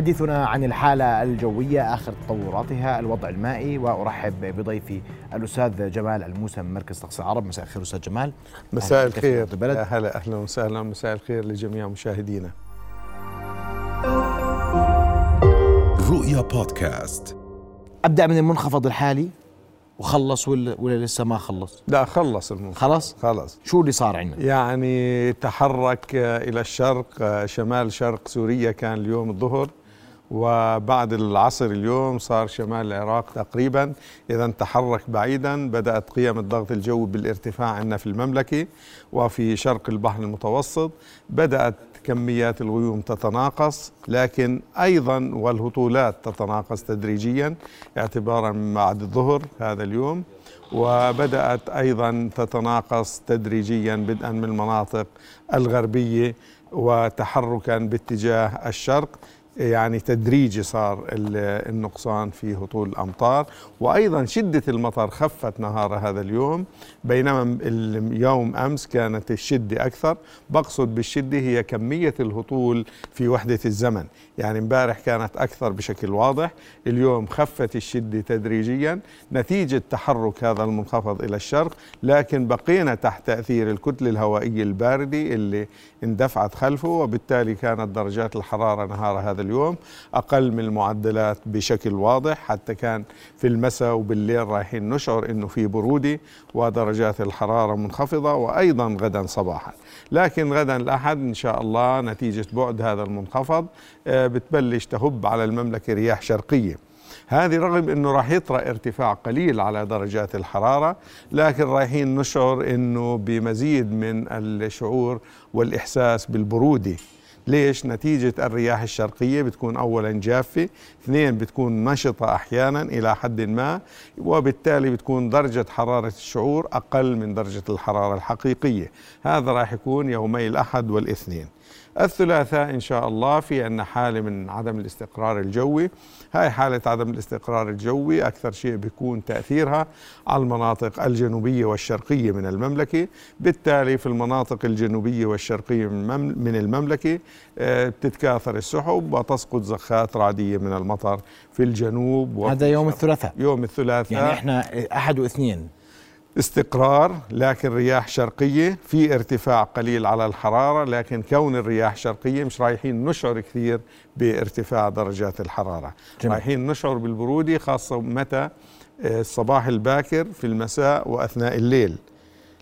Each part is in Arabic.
حديثنا عن الحالة الجوية، آخر تطوراتها، الوضع المائي، وأرحب بضيفي الأستاذ جمال الموسى من مركز تقصي العرب. مساء الخير أستاذ جمال. مساء الخير. هلا، أهلا وسهلا. مساء الخير لجميع مشاهدينا رؤيا بودكاست. أبدأ من المنخفض الحالي وخلص ولا لسه ما خلص؟ لا، خلص المنخفض. خلص. شو اللي صار عندنا؟ يعني تحرك إلى الشرق، شمال شرق سوريا كان اليوم الظهر، وبعد العصر اليوم صار شمال العراق تقريبا، إذا تحرك بعيدا. بدأت قيم الضغط الجوي بالارتفاع عندنا في المملكة، وفي شرق البحر المتوسط بدأت كميات الغيوم تتناقص، لكن أيضا والهطولات تتناقص تدريجيا اعتبارا من بعد الظهر هذا اليوم، وبدأت أيضا تتناقص تدريجيا بدءا من المناطق الغربية وتحركا باتجاه الشرق. يعني تدريجي صار النقصان في هطول الأمطار، وأيضا شدة المطر خفت نهار هذا اليوم، بينما اليوم أمس كانت الشدة أكثر. بقصد بالشدة هي كمية الهطول في وحدة الزمن، يعني امبارح كانت أكثر بشكل واضح، اليوم خفت الشدة تدريجيا نتيجة تحرك هذا المنخفض إلى الشرق، لكن بقينا تحت تأثير الكتلة الهوائية الباردة اللي اندفعت خلفه، وبالتالي كانت درجات الحرارة نهار هذا اليوم أقل من المعدلات بشكل واضح، حتى كان في المساء وبالليل رايحين نشعر إنه في برودة ودرجات الحرارة منخفضة، وأيضا غدا صباحا. لكن غدا الأحد إن شاء الله نتيجة بعد هذا المنخفض بتبلش تهب على المملكة رياح شرقية، هذه رغم أنه راح يطرأ ارتفاع قليل على درجات الحرارة، لكن رايحين نشعر أنه بمزيد من الشعور والإحساس بالبرودة. ليش؟ نتيجة الرياح الشرقية بتكون أولا جافة، اثنين بتكون نشطة أحيانا إلى حد ما، وبالتالي بتكون درجة حرارة الشعور أقل من درجة الحرارة الحقيقية. هذا راح يكون يومي الأحد والاثنين. الثلاثاء إن شاء الله في عندنا حالة من عدم الاستقرار الجوي. هاي حالة عدم الاستقرار الجوي أكثر شيء بيكون تأثيرها على المناطق الجنوبية والشرقية من المملكة، بالتالي في المناطق الجنوبية والشرقية من المملكة بتتكاثر السحب وتسقط زخات رعدية من المطر في الجنوب. هذا يوم الثلاثاء. يوم الثلاثاء يعني إحنا أحد واثنين استقرار، لكن رياح شرقية، في ارتفاع قليل على الحرارة، لكن كون الرياح شرقية مش رايحين نشعر كثير بارتفاع درجات الحرارة. جميل. رايحين نشعر بالبرودة خاصة متى؟ الصباح الباكر، في المساء، وأثناء الليل.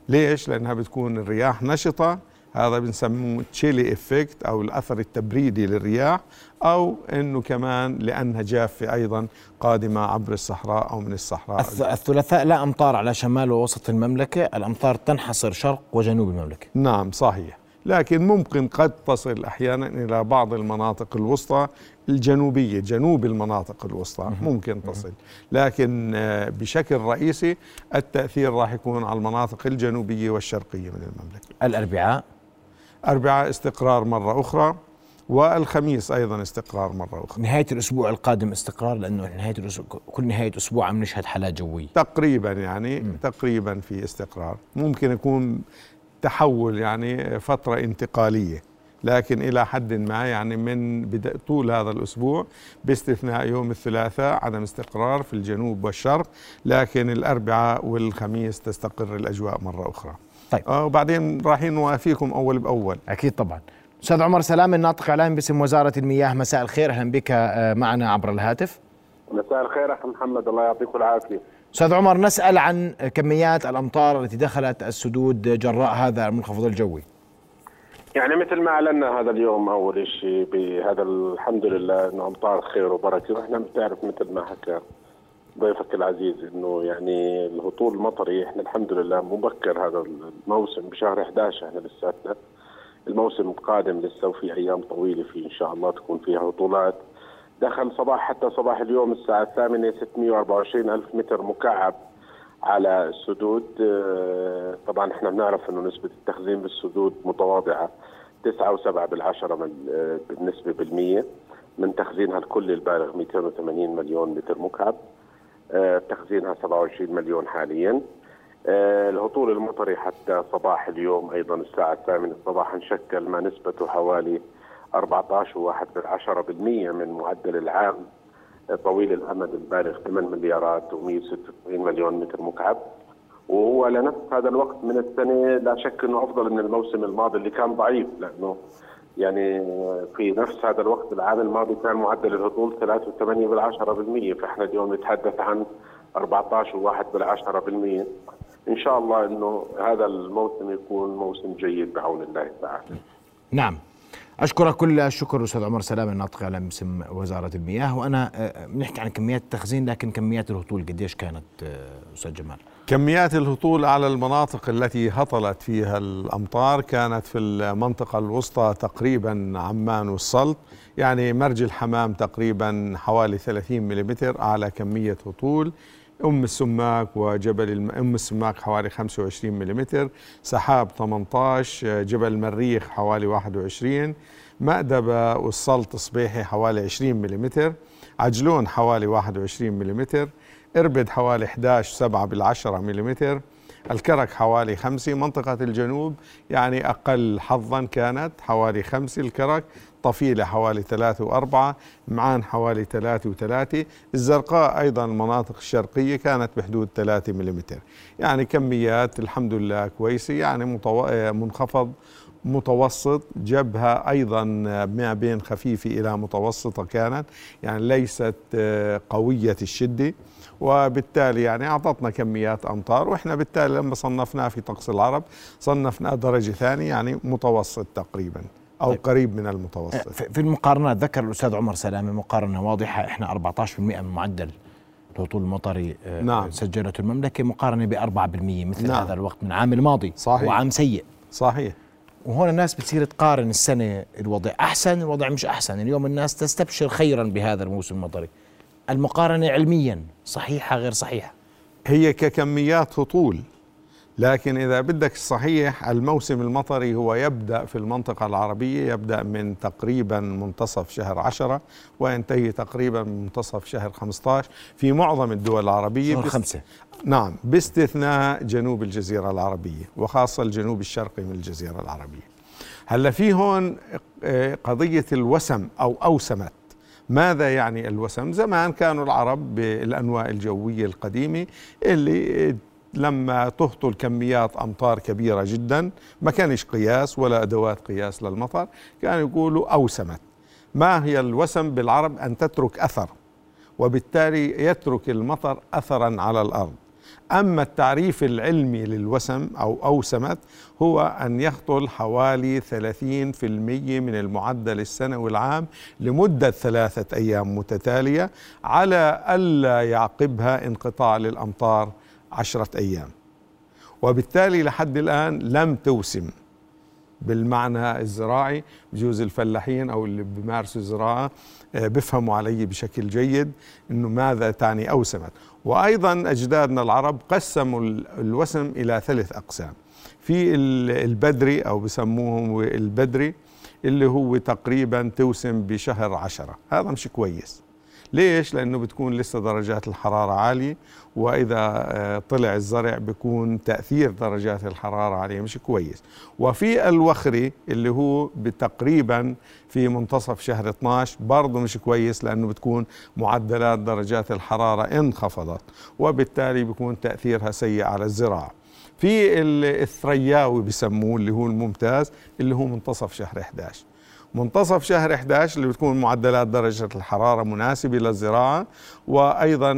ليش؟ لأنها بتكون الرياح نشطة، هذا بنسموه تشيلي إفكت أو الأثر التبريدي للرياح، أو أنه كمان لأنها جافة أيضا قادمة عبر الصحراء أو من الصحراء. الثلاثاء لا أمطار على شمال ووسط المملكة، الأمطار تنحصر شرق وجنوب المملكة. نعم صحيح، لكن ممكن قد تصل أحيانا إلى بعض المناطق الوسطى الجنوبية، جنوب المناطق الوسطى ممكن تصل، لكن بشكل رئيسي التأثير راح يكون على المناطق الجنوبية والشرقية من المملكة. الأربعاء استقرار مرة أخرى، والخميس أيضا استقرار مرة أخرى. نهاية الأسبوع القادم استقرار، لأنه نهاية كل نهاية أسبوع عم نشهد حالات جوية تقريبا، يعني تقريبا في استقرار، ممكن يكون تحول يعني فترة انتقالية، لكن إلى حد ما يعني من بدء طول هذا الأسبوع باستثناء يوم الثلاثاء عدم استقرار في الجنوب والشرق، لكن الأربعاء والخميس تستقر الأجواء مرة أخرى. طيب. وبعدين رايحين نوافيكم أول بأول. أكيد طبعا. أستاذ عمر سلامة، الناطق إعلامي باسم وزارة المياه، مساء الخير، أهلا بك معنا عبر الهاتف. مساء الخير أخي محمد، الله يعطيكم العافية. أستاذ عمر، نسأل عن كميات الأمطار التي دخلت السدود جراء هذا المنخفض الجوي. يعني مثل ما أعلنا هذا اليوم أول شيء بهذا، الحمد لله إنه أمطار خير وبركة، ونحن بتعرف مثل ما حكى ضيفك العزيز إنه يعني الهطول المطري إحنا الحمد لله مبكر هذا الموسم بشهر 11، إحنا لساتنا الموسم قادم لسه، وفي أيام طويلة فيه إن شاء الله تكون فيها هطولات. دخل صباح حتى صباح اليوم الساعة 8 624 ألف متر مكعب على السدود. طبعا احنا بنعرف انه نسبة التخزين بالسدود متواضعة 9.7% بالنسبة بالمية من تخزينها الكل البالغ 280 مليون متر مكعب، تخزينها 27 مليون حاليا. الهطول المطري حتى صباح اليوم ايضا الساعة 8 صباحا شكل ما نسبته حوالي 14.1% من معدل العام طويل الامد البالغ 8,166 مليون متر مكعب، وهو لنفس هذا الوقت من السنه لا شك انه افضل من الموسم الماضي اللي كان ضعيف، لانه يعني في نفس هذا الوقت العام الماضي كان معدل الهطول 3.8%، فاحنا اليوم نتحدث عن 14.1%. ان شاء الله انه هذا الموسم يكون موسم جيد بعون الله تعالى. نعم، أشكرك كل الشكر أستاذ عمر سلامة، الناطق على اسم وزارة المياه. وأنا بنحكي عن كميات التخزين، لكن كميات الهطول قديش كانت أستاذ جمال؟ كميات الهطول على المناطق التي هطلت فيها الأمطار كانت في المنطقة الوسطى تقريبا عمان والسلط، يعني مرج الحمام تقريبا حوالي 30 ملم أعلى كمية هطول، أم السماك وجبل أم السماك حوالي 25 ملم، سحاب 18، جبل مريخ حوالي 21، مأدبة والسلط صبيحي حوالي 20 ملم، عجلون حوالي 21 ملم، إربد حوالي 11.7 ملم، الكرك حوالي 5، منطقة الجنوب يعني أقل حظا كانت حوالي 5 الكرك، طفيلة حوالي 3.4، معان حوالي 3.3، الزرقاء أيضا المناطق الشرقية كانت بحدود 3 ملم. يعني كميات الحمد لله كويسة، يعني منخفض متوسط، جبهة أيضا ما بين خفيفة إلى متوسطة كانت، يعني ليست قوية الشدة، وبالتالي يعني أعطتنا كميات أمطار. وإحنا بالتالي لما صنفناها في تقصي العرب صنفناها درجة ثانية، يعني متوسط تقريبا أو قريب من المتوسط. في المقارنة ذكر الأستاذ عمر سلامة مقارنة واضحة، إحنا 14% من معدل الهطول المطري نعم. سجلته المملكة، مقارنة ب 4% مثل نعم. هذا الوقت من عام الماضي صحيح. وعام سيء صحيح. وهون الناس بتصير تقارن السنة الوضع أحسن الوضع مش أحسن. اليوم الناس تستبشر خيرا بهذا الموسم المطري. المقارنة علميا صحيحة غير صحيحة؟ هي ككميات هطول، لكن إذا بدك الصحيح الموسم المطري هو يبدأ في المنطقة العربية، يبدأ من تقريبا منتصف شهر 10 وينتهي تقريبا منتصف شهر 15 في معظم الدول العربية، شهر 5 نعم، باستثناء جنوب الجزيرة العربية وخاصة الجنوب الشرقي من الجزيرة العربية. هلا في هون قضية الوسم أو أوسمت. ماذا يعني الوسم؟ زمان كانوا العرب بالأنواء الجوية القديمة اللي لما تهطل كميات أمطار كبيرة جدا ما كانش قياس ولا أدوات قياس للمطر، كانوا يقولوا أوسمت. ما هي الوسم بالعرب؟ أن تترك أثر، وبالتالي يترك المطر أثرا على الأرض. أما التعريف العلمي للوسم أو أوسمت هو أن يهطل حوالي 30% من المعدل السنوي العام لمدة 3 أيام متتالية، على ألا يعقبها انقطاع للأمطار 10 أيام، وبالتالي لحد الآن لم توسم بالمعنى الزراعي. بجوز الفلاحين أو اللي بمارسوا الزراعة بفهموا علي بشكل جيد إنه ماذا تعني أوسمت. وأيضا أجدادنا العرب قسموا الوسم إلى 3 أقسام. في البدري أو بسموهم البدري اللي هو تقريبا توسم بشهر 10، هذا مش كويس. ليش؟ لأنه بتكون لسه درجات الحرارة عالية، وإذا طلع الزرع بيكون تأثير درجات الحرارة عليه مش كويس. وفي الوخري اللي هو بتقريبا في منتصف شهر 12 برضه مش كويس، لأنه بتكون معدلات درجات الحرارة انخفضت، وبالتالي بيكون تأثيرها سيء على الزراعة. في الثرياوي بسموه اللي هو الممتاز اللي هو منتصف شهر 11. منتصف شهر 11 اللي بتكون معدلات درجة الحرارة مناسبة للزراعة، وأيضا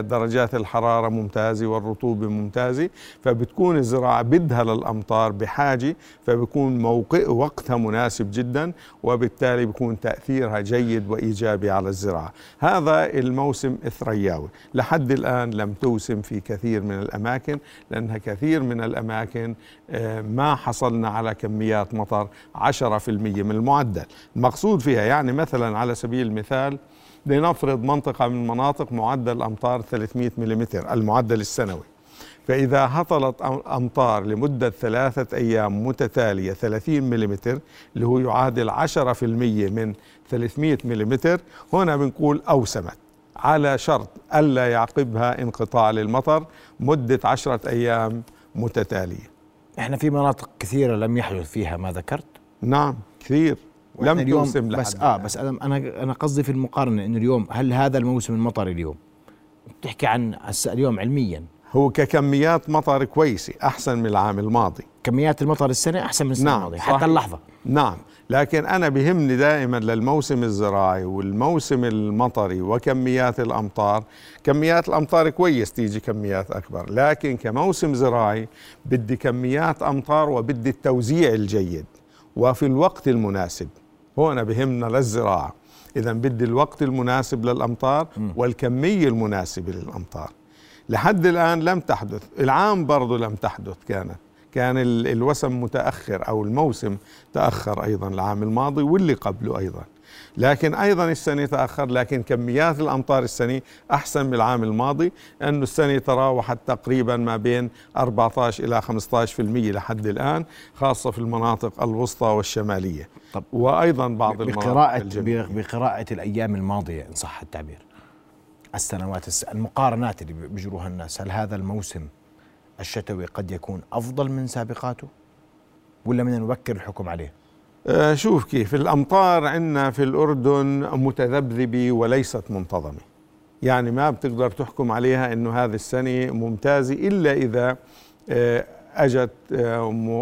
درجات الحرارة ممتازة والرطوبة ممتازة، فبتكون الزراعة بدها للأمطار بحاجة، فبكون موقع وقتها مناسب جدا، وبالتالي بكون تأثيرها جيد وإيجابي على الزراعة. هذا الموسم الثرياوي لحد الآن لم توسم في كثير من الأماكن، لأنها كثير من الأماكن ما حصلنا على كميات مطر 10% من المعدل المقصود فيها. يعني مثلا على سبيل المثال لنفرض منطقة من مناطق معدل أمطار 300 ملم المعدل السنوي، فإذا هطلت أمطار لمدة 3 أيام متتالية 30 ملم اللي هو يعادل 10% من 300 ملم، هنا بنقول أوسمت، على شرط ألا يعقبها انقطاع للمطر مدة 10 أيام متتالية. احنا في مناطق كثيرة لم يحدث فيها ما ذكرت. نعم كثير لم توسم لحد بس بس انا قصدي في المقارنه انه اليوم هل هذا الموسم المطري اليوم بتحكي عن هسه اليوم علميا هو ككميات مطر كويسه احسن من العام الماضي، كميات المطر السنه احسن من السنه الماضيه حتى اللحظه. نعم، لكن انا بهمني دائما للموسم الزراعي والموسم المطري وكميات الامطار، كميات الامطار كويس تيجي كميات اكبر، لكن كموسم زراعي بدي كميات امطار وبدي التوزيع الجيد وفي الوقت المناسب. هون بهمنا للزراعه، اذا بدي الوقت المناسب للامطار والكميه المناسبه للامطار. لحد الآن لم تحدث، العام برضه لم تحدث، كان الوسم متأخر أو الموسم تأخر أيضا العام الماضي واللي قبله أيضا، لكن أيضا السنة تأخر، لكن كميات الأمطار السنة أحسن من العام الماضي، أنه السنة تراوحت تقريبا ما بين 14 إلى 15% لحد الآن، خاصة في المناطق الوسطى والشمالية. طب وأيضا بعض المناطق الجنوبية. بقراءة الأيام الماضية إن صح التعبير، السنوات المقارنات اللي بيجروها الناس، هل هذا الموسم الشتوي قد يكون أفضل من سابقاته ولا من نبكر الحكم عليه؟ شوف كيف الأمطار عندنا في الأردن متذبذبة وليست منتظمة، يعني ما بتقدر تحكم عليها إنه هذه السنة ممتازة إلا إذا أجت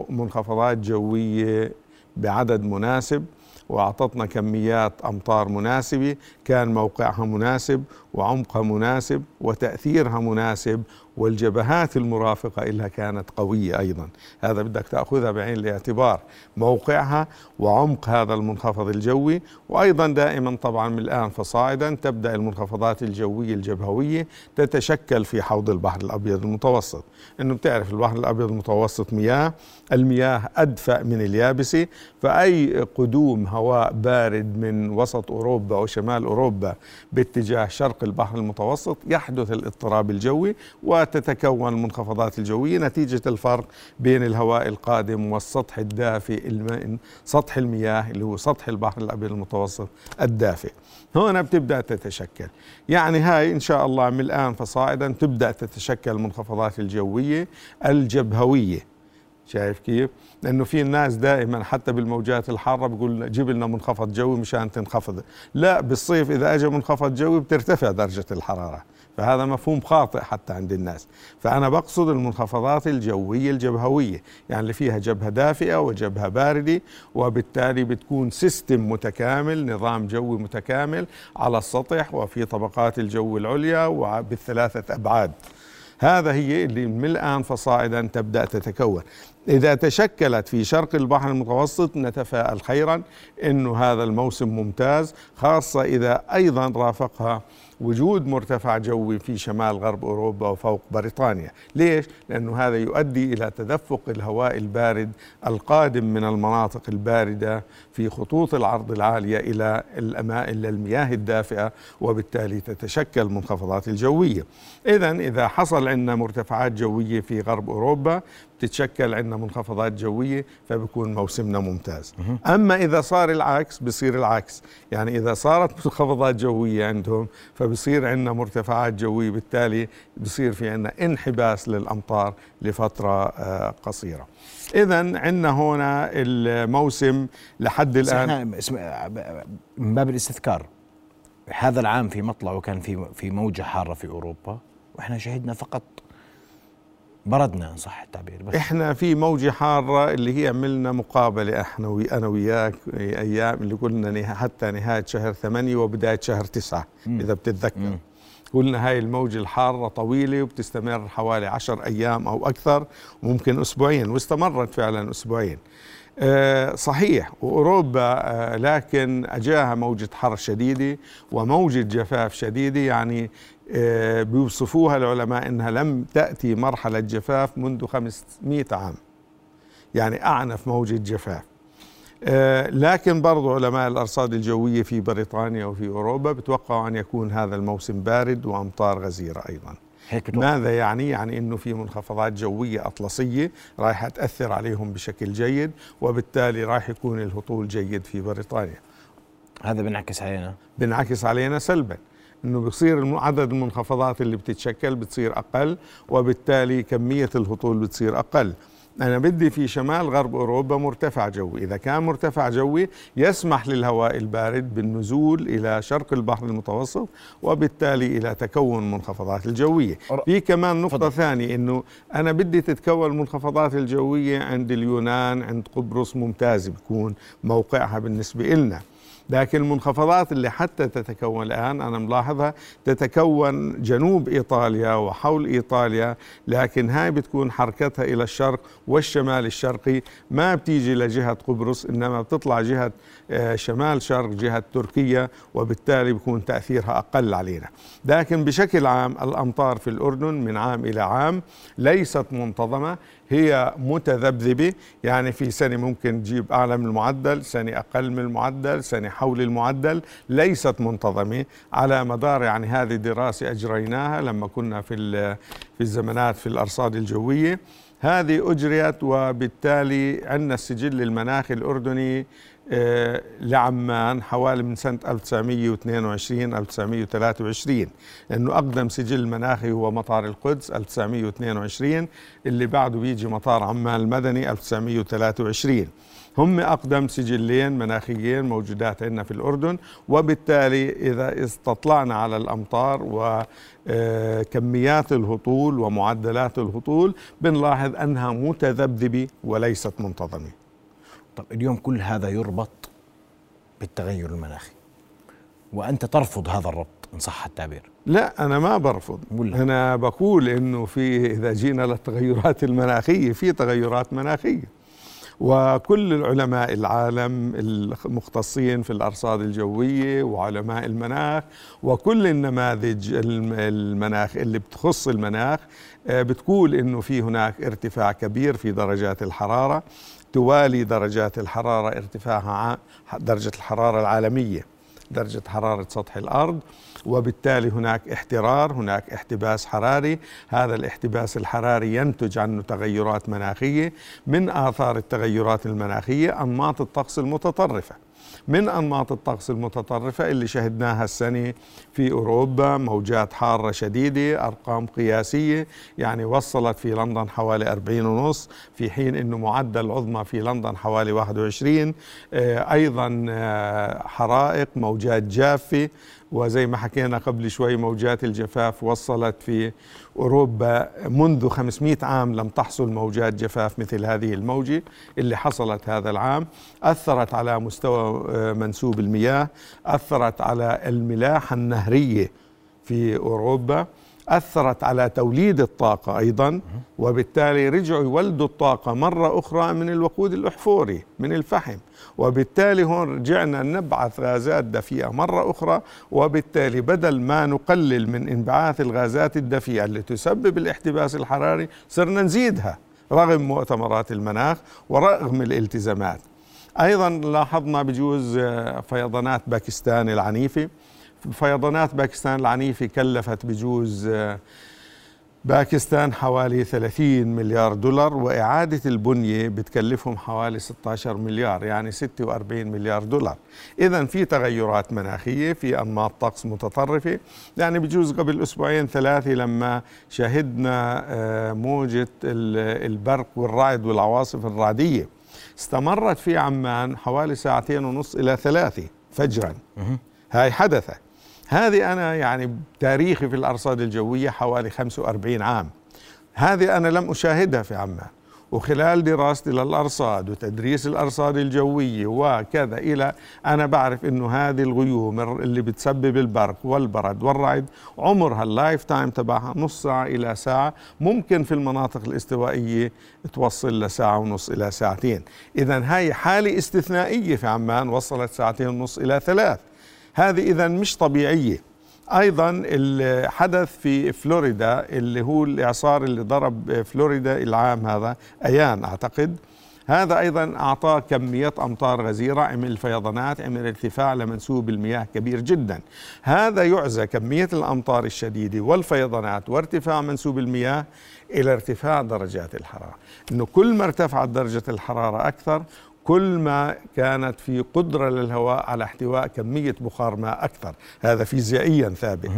منخفضات جوية بعدد مناسب وأعطتنا كميات أمطار مناسبة كان موقعها مناسب وعمقها مناسب وتأثيرها مناسب والجبهات المرافقة إلها كانت قوية أيضا. هذا بدك تأخذها بعين الاعتبار، موقعها وعمق هذا المنخفض الجوي، وأيضا دائما طبعا من الآن فصاعدا تبدأ المنخفضات الجوية الجبهوية تتشكل في حوض البحر الأبيض المتوسط، إنه بتعرف البحر الأبيض المتوسط مياه، المياه أدفأ من اليابسة، فأي قدوم هواء بارد من وسط أوروبا وشمال أوروبا باتجاه شرق البحر المتوسط يحدث الاضطراب الجوي وتتكون المنخفضات الجوية نتيجة الفرق بين الهواء القادم والسطح الدافئ، سطح المياه اللي هو سطح البحر الأبيض المتوسط الدافئ. هنا بتبدأ تتشكل، يعني هاي إن شاء الله من الآن فصاعدا تبدأ تتشكل المنخفضات الجوية الجبهوية. شايف كيف؟ لأنه في الناس دائما حتى بالموجات الحارة بيقول جيب لنا منخفض جوي مشان تنخفض، لا، بالصيف إذا أجى منخفض جوي بترتفع درجة الحرارة، فهذا مفهوم خاطئ حتى عند الناس. فأنا بقصد المنخفضات الجوية الجبهوية، يعني اللي فيها جبهة دافئة وجبهة باردة، وبالتالي بتكون سيستم متكامل، نظام جوي متكامل على السطح وفي طبقات الجو العليا وبالثلاثة أبعاد. هذا هي اللي من الآن فصاعدا تبدأ تتكون. إذا تشكلت في شرق البحر المتوسط نتفائل خيرا إنه هذا الموسم ممتاز، خاصة إذا أيضا رافقها وجود مرتفع جوي في شمال غرب أوروبا وفوق بريطانيا. ليش؟ لأنه هذا يؤدي إلى تدفق الهواء البارد القادم من المناطق الباردة في خطوط العرض العالية إلى المياه الدافئة، وبالتالي تتشكل منخفضات الجوية. إذن إذا حصل عندنا مرتفعات جوية في غرب أوروبا تتشكل عندنا منخفضات جوية، فبكون موسمنا ممتاز. أما إذا صار العكس بصير العكس، يعني إذا صارت منخفضات جوية عندهم فبصير عندنا مرتفعات جوية، بالتالي بصير في عندنا انحباس للأمطار لفترة قصيرة. إذن عندنا هنا الموسم لحد الآن من باب الاستذكار، هذا العام في مطلعه كان في موجة حارة في أوروبا، وإحنا شهدنا فقط بردنا إن صح التعبير. بس إحنا في موجة حارة اللي هي عملنا مقابلة أنا وياك أيام اللي قلنا حتى نهاية شهر 8 وبداية شهر 9 إذا بتتذكر. قلنا هاي الموجة الحارة طويلة وبتستمر حوالي 10 أيام أو أكثر، ممكن أسبوعين، واستمرت فعلا أسبوعين. صحيح، وأوروبا لكن أجاها موجة حر شديدة وموجة جفاف شديدة، يعني بيوصفوها العلماء أنها لم تأتي مرحلة جفاف منذ 500 عام، يعني أعنف موجة جفاف. لكن برضو علماء الأرصاد الجوية في بريطانيا وفي أوروبا بتوقعوا أن يكون هذا الموسم بارد وأمطار غزيرة أيضا. ماذا يعني؟ يعني أنه في منخفضات جوية أطلسية رايحة تأثر عليهم بشكل جيد، وبالتالي رايح يكون الهطول جيد في بريطانيا. هذا بنعكس علينا سلبا، أنه بصير عدد المنخفضات اللي بتتشكل بتصير أقل، وبالتالي كمية الهطول بتصير أقل، أنا بدي في شمال غرب أوروبا مرتفع جوي، إذا كان مرتفع جوي يسمح للهواء البارد بالنزول إلى شرق البحر المتوسط وبالتالي إلى تكون منخفضات الجوية. في كمان نقطة ثانية، أنه أنا بدي تتكون المنخفضات الجوية عند اليونان، عند قبرص ممتاز بيكون موقعها بالنسبة إلنا، لكن المنخفضات اللي حتى تتكون الآن أنا ملاحظها تتكون جنوب إيطاليا وحول إيطاليا، لكن هاي بتكون حركتها إلى الشرق والشمال الشرقي، ما بتيجي لجهة قبرص إنما بتطلع جهة شمال شرق، جهة تركيا، وبالتالي بيكون تأثيرها أقل علينا. لكن بشكل عام الأمطار في الأردن من عام إلى عام ليست منتظمة، هي متذبذبة، يعني في سنة ممكن تجيب أعلى من المعدل، سنة أقل من المعدل، سنة حول المعدل، ليست منتظمة على مدار، يعني هذه دراسة أجريناها لما كنا في الزمانات في الأرصاد الجوية، هذه أجريت، وبالتالي عندنا السجل المناخي الأردني لعمان حوالي من سنة 1922 1923، لأنه أقدم سجل مناخي هو مطار القدس 1922، اللي بعده بيجي مطار عمان المدني 1923. هم أقدم سجلين مناخيين موجودات عندنا في الأردن، وبالتالي إذا استطلعنا على الأمطار وكميات الهطول ومعدلات الهطول بنلاحظ أنها متذبذبة وليست منتظمة. طب اليوم كل هذا يربط بالتغير المناخي، وأنت ترفض هذا الربط إن صح التعبير. لا، أنا ما برفض، أنا بقول إنه في، إذا جينا للتغيرات المناخية في تغيرات مناخية، وكل العلماء العالم المختصين في الأرصاد الجوية وعلماء المناخ وكل النماذج المناخ اللي بتخص المناخ بتقول إنه في هناك ارتفاع كبير في درجات الحرارة، توالي درجات الحرارة ارتفاعها درجة الحرارة العالمية، درجة حرارة سطح الأرض، وبالتالي هناك احترار، هناك احتباس حراري، هذا الاحتباس الحراري ينتج عنه تغيرات مناخية. من آثار التغيرات المناخية أنماط الطقس المتطرفة، من أنماط الطقس المتطرفة اللي شهدناها السنة في أوروبا، موجات حارة شديدة، أرقام قياسية، يعني وصلت في لندن حوالي 40.5، في حين أنه معدل العظمى في لندن حوالي 21. أيضا حرائق، موجات جافة، وزي ما حكينا قبل شوي موجات الجفاف وصلت في أوروبا منذ 500 عام لم تحصل موجات جفاف مثل هذه الموجة اللي حصلت هذا العام. أثرت على مستوى منسوب المياه، أثرت على الملاحة النهرية في أوروبا، أثرت على توليد الطاقة أيضا، وبالتالي رجعوا يولدوا الطاقة مرة أخرى من الوقود الأحفوري، من الفحم، وبالتالي هون رجعنا نبعث غازات دفيئة مرة أخرى، وبالتالي بدل ما نقلل من انبعاث الغازات الدفيئة اللي تسبب الاحتباس الحراري صرنا نزيدها رغم مؤتمرات المناخ ورغم الالتزامات. أيضا لاحظنا بجوز فيضانات باكستان العنيفة، فيضانات باكستان العنيفة كلفت بجوز باكستان حوالي 30 مليار دولار، وإعادة البنية بتكلفهم حوالي 16 مليار، يعني 46 مليار دولار. إذا في تغيرات مناخية، في أنماط طقس متطرفة، يعني بجوز قبل أسبوعين ثلاثة لما شهدنا موجة البرق والرعد والعواصف الرعدية استمرت في عمان حوالي 2:30 إلى 3 فجرا، هاي حدثت. هذه أنا يعني تاريخي في الأرصاد الجوية حوالي 45 عام، هذه أنا لم أشاهدها في عمان، وخلال دراستي للأرصاد وتدريس الأرصاد الجوية وكذا إلى أنا بعرف إنه هذه الغيوم اللي بتسبب البرق والبرد والرعد عمرها اللايف تايم تبعها نص ساعة إلى ساعة، ممكن في المناطق الاستوائية توصل لساعة ونص إلى ساعتين. إذا هاي حالة استثنائية في عمان، وصلت 2:30 إلى 3، هذه إذا مش طبيعية. أيضا الحدث في فلوريدا اللي هو الإعصار اللي ضرب فلوريدا العام هذا، أيان أعتقد، هذا أيضا أعطى كميات أمطار غزيرة، عمل فيضانات، عمل ارتفاع لمنسوب المياه كبير جدا. هذا يعزى كمية الأمطار الشديدة والفيضانات وارتفاع منسوب المياه إلى ارتفاع درجات الحرارة، إنه كل ما ارتفعت درجة الحرارة أكثر كل ما كانت في قدرة للهواء على احتواء كمية بخار ماء أكثر، هذا فيزيائيا ثابت.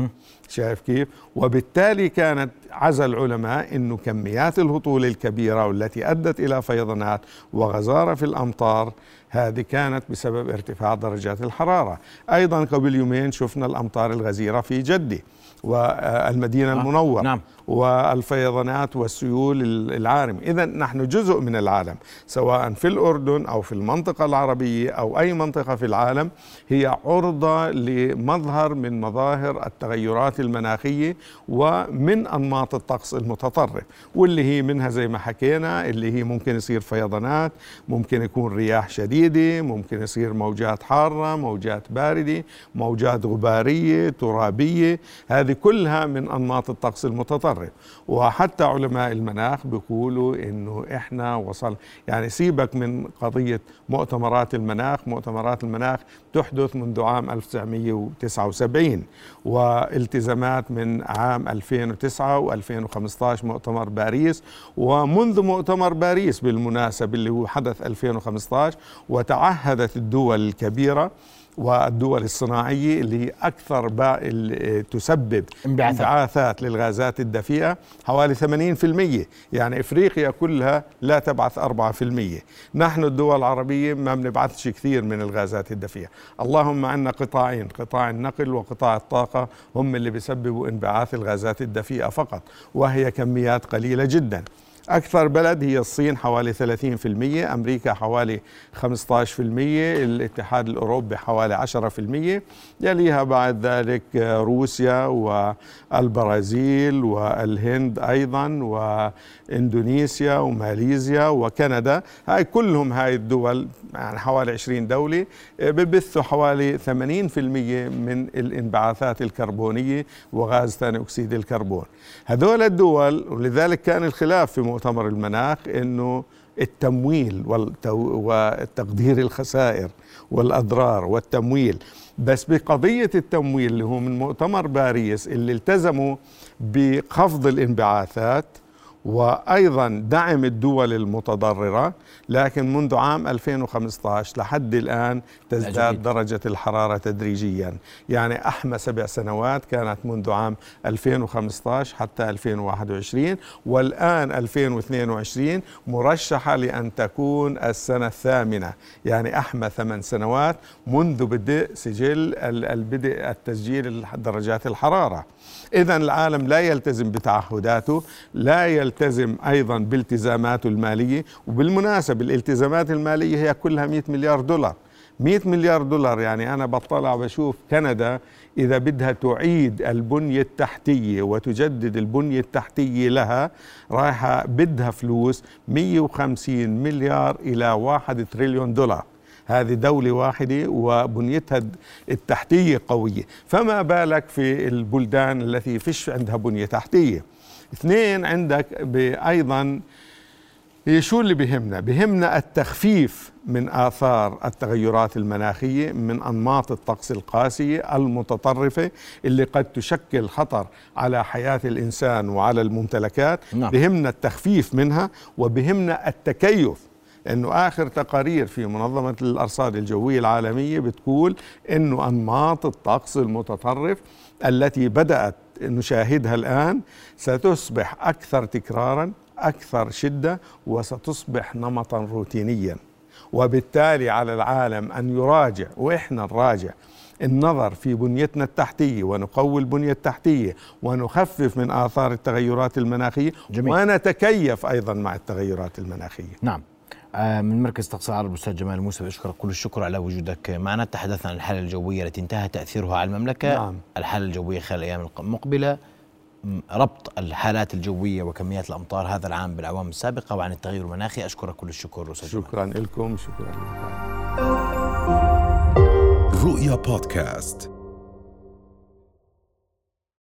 شايف كيف؟ وبالتالي كانت عزى العلماء أنه كميات الهطول الكبيرة والتي أدت إلى فيضانات وغزارة في الأمطار هذه كانت بسبب ارتفاع درجات الحرارة. أيضا قبل يومين شفنا الأمطار الغزيرة في جدة والمدينة المنورة، نعم، والفيضانات والسيول العارمة. إذا نحن جزء من العالم، سواء في الأردن أو في المنطقة العربية أو أي منطقة في العالم، هي عرضة لمظهر من مظاهر التغيرات المناخية ومن أنماط الطقس المتطرف، واللي هي منها زي ما حكينا اللي هي ممكن يصير فيضانات، ممكن يكون رياح شديدة، ممكن يصير موجات حارة، موجات باردة، موجات غبارية، ترابية، هذه كلها من أنماط الطقس المتطرف. وحتى علماء المناخ بيقولوا إنه إحنا وصل، يعني سيبك من قضية مؤتمرات المناخ، مؤتمرات المناخ تحدث منذ عام 1979 والتزامات من عام 2009 و2015 مؤتمر باريس، ومنذ مؤتمر باريس بالمناسبة اللي هو حدث 2015 وتعهدت الدول الكبيرة والدول الصناعية اللي هي أكثر تسبب انبعاثات للغازات الدفيئة حوالي 80%، يعني إفريقيا كلها لا تبعث 4%. نحن الدول العربية ما بنبعثش كثير من الغازات الدفيئة، اللهم عندنا قطاعين، قطاع النقل وقطاع الطاقة، هم اللي بيسببوا انبعاث الغازات الدفيئة فقط، وهي كميات قليلة جداً. أكثر بلد هي الصين حوالي 30%، أمريكا حوالي 15%، الاتحاد الأوروبي حوالي 10%، يليها بعد ذلك روسيا والبرازيل والهند أيضا وإندونيسيا وماليزيا وكندا. هاي كلهم هاي الدول يعني حوالي 20 دولة ببثوا حوالي 80% من الانبعاثات الكربونية وغاز ثاني أكسيد الكربون. هذول الدول، ولذلك كان الخلاف في مؤتمر المناخ إنه التمويل والتقدير الخسائر والأضرار والتمويل، بس بقضية التمويل اللي هو من مؤتمر باريس اللي التزموا بخفض الانبعاثات وأيضا دعم الدول المتضررة، لكن منذ عام 2015 لحد الآن تزداد درجة الحرارة تدريجيا، يعني أحمى 7 سنوات كانت منذ عام 2015 حتى 2021، والآن 2022 مرشحة لأن تكون السنة الثامنة، يعني أحمى 8 سنوات منذ بدء سجل البدء التسجيل درجات الحرارة. إذا العالم لا يلتزم بتعهداته، لا يلتزم أيضا بالتزاماته المالية. وبالمناسبة الالتزامات المالية هي كلها 100 مليار دولار، 100 مليار دولار. يعني أنا بطلع وبشوف كندا إذا بدها تعيد البنية التحتية وتجدد البنية التحتية لها رايحة بدها فلوس 150 مليار إلى 1 تريليون دولار. هذه دولة واحدة وبنيتها التحتية قوية، فما بالك في البلدان التي فيش عندها بنية تحتية. 2 عندك أيضا شو اللي بهمنا؟ بهمنا التخفيف من آثار التغيرات المناخية من أنماط الطقس القاسية المتطرفة اللي قد تشكل خطر على حياة الإنسان وعلى الممتلكات، نعم. بهمنا التخفيف منها، وبهمنا التكيف. إنه آخر تقارير في منظمة الأرصاد الجوية العالمية بتقول إنه أنماط الطقس المتطرف التي بدأت نشاهدها الآن ستصبح أكثر تكراراً، أكثر شدة، وستصبح نمطاً روتينياً. وبالتالي على العالم أن يراجع، وإحنا نراجع النظر في بنيتنا التحتية ونقوي البنية التحتية ونخفف من آثار التغيرات المناخية. جميل. ونتكيف أيضاً مع التغيرات المناخية. نعم. من مركز تقصي العرب الأستاذ جمال الموسى، بشكرك كل الشكر على وجودك معنا. تحدثنا عن الحالة الجوية التي انتهى تأثيرها على المملكة، نعم. الحالة الجوية خلال الأيام المقبلة، ربط الحالات الجوية وكميات الأمطار هذا العام بالعوام السابقة، وعن التغير المناخي. أشكرك كل الشكر أستاذ جمال. شكرا لكم. شكرا. رؤيا بودكاست.